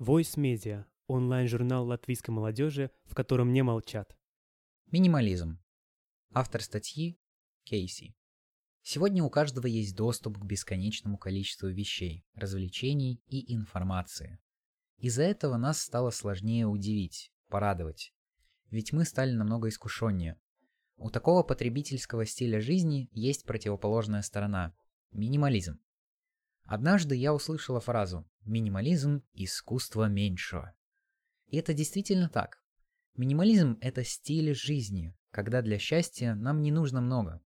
Voice Media – онлайн-журнал латвийской молодежи, в котором не молчат. Минимализм. Автор статьи – Кейси. Сегодня у каждого есть доступ к бесконечному количеству вещей, развлечений и информации. Из-за этого нас стало сложнее удивить, порадовать. Ведь мы стали намного искушеннее. У такого потребительского стиля жизни есть противоположная сторона – минимализм. Однажды я услышала фразу «минимализм – искусство меньшего». И это действительно так. Минимализм – это стиль жизни, когда для счастья нам не нужно много.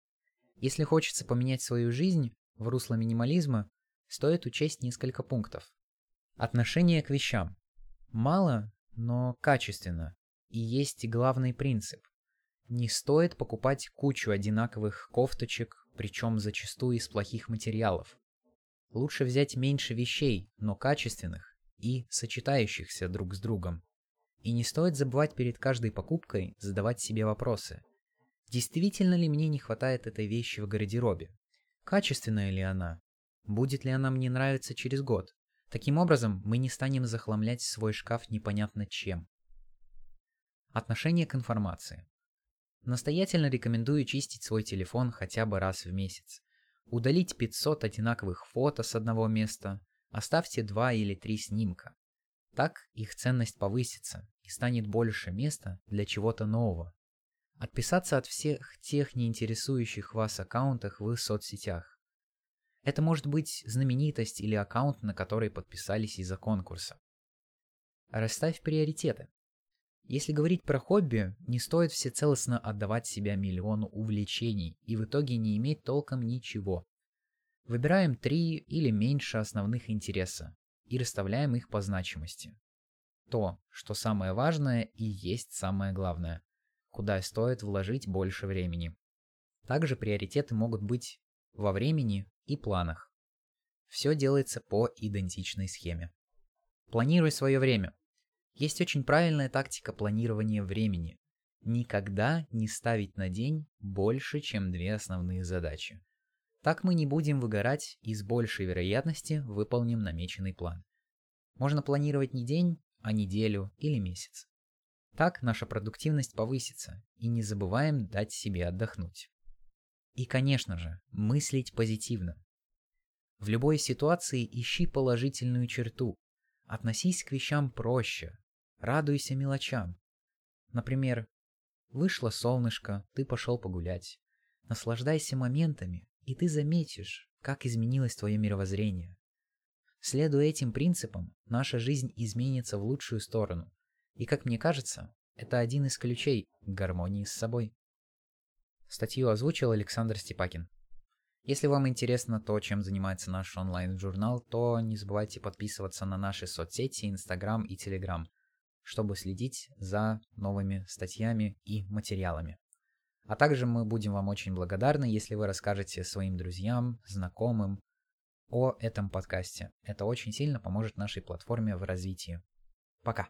Если хочется поменять свою жизнь в русло минимализма, стоит учесть несколько пунктов. Отношение к вещам. Мало, но качественно. И есть главный принцип. Не стоит покупать кучу одинаковых кофточек, причем зачастую из плохих материалов. Лучше взять меньше вещей, но качественных и сочетающихся друг с другом. И не стоит забывать перед каждой покупкой задавать себе вопросы. Действительно ли мне не хватает этой вещи в гардеробе? Качественная ли она? Будет ли она мне нравиться через год? Таким образом, мы не станем захламлять свой шкаф непонятно чем. Отношение к информации. Настоятельно рекомендую чистить свой телефон хотя бы раз в месяц. Удалить 500 одинаковых фото с одного места, оставьте 2 или 3 снимка. Так их ценность повысится и станет больше места для чего-то нового. Отписаться от всех тех неинтересующих вас аккаунтах в соцсетях. Это может быть знаменитость или аккаунт, на который подписались из-за конкурса. Расставь приоритеты. Если говорить про хобби, не стоит всецелостно отдавать себя миллиону увлечений и в итоге не иметь толком ничего. Выбираем 3 или меньше основных интереса и расставляем их по значимости. То, что самое важное и есть самое главное, куда стоит вложить больше времени. Также приоритеты могут быть во времени и планах. Все делается по идентичной схеме. Планируй свое время. Есть очень правильная тактика планирования времени. Никогда не ставить на день больше, чем 2 основные задачи. Так мы не будем выгорать и с большей вероятностью выполним намеченный план. Можно планировать не день, а неделю или месяц. Так наша продуктивность повысится, и не забываем дать себе отдохнуть. И, конечно же, мыслить позитивно. В любой ситуации ищи положительную черту. Относись к вещам проще. Радуйся мелочам. Например, вышло солнышко, ты пошел погулять. Наслаждайся моментами, и ты заметишь, как изменилось твое мировоззрение. Следуя этим принципам, наша жизнь изменится в лучшую сторону. И, как мне кажется, это один из ключей к гармонии с собой. Статью озвучил Александр Степакин. Если вам интересно то, чем занимается наш онлайн-журнал, то не забывайте подписываться на наши соцсети, Инстаграм и Телеграм, чтобы следить за новыми статьями и материалами. А также мы будем вам очень благодарны, если вы расскажете своим друзьям, знакомым о этом подкасте. Это очень сильно поможет нашей платформе в развитии. Пока!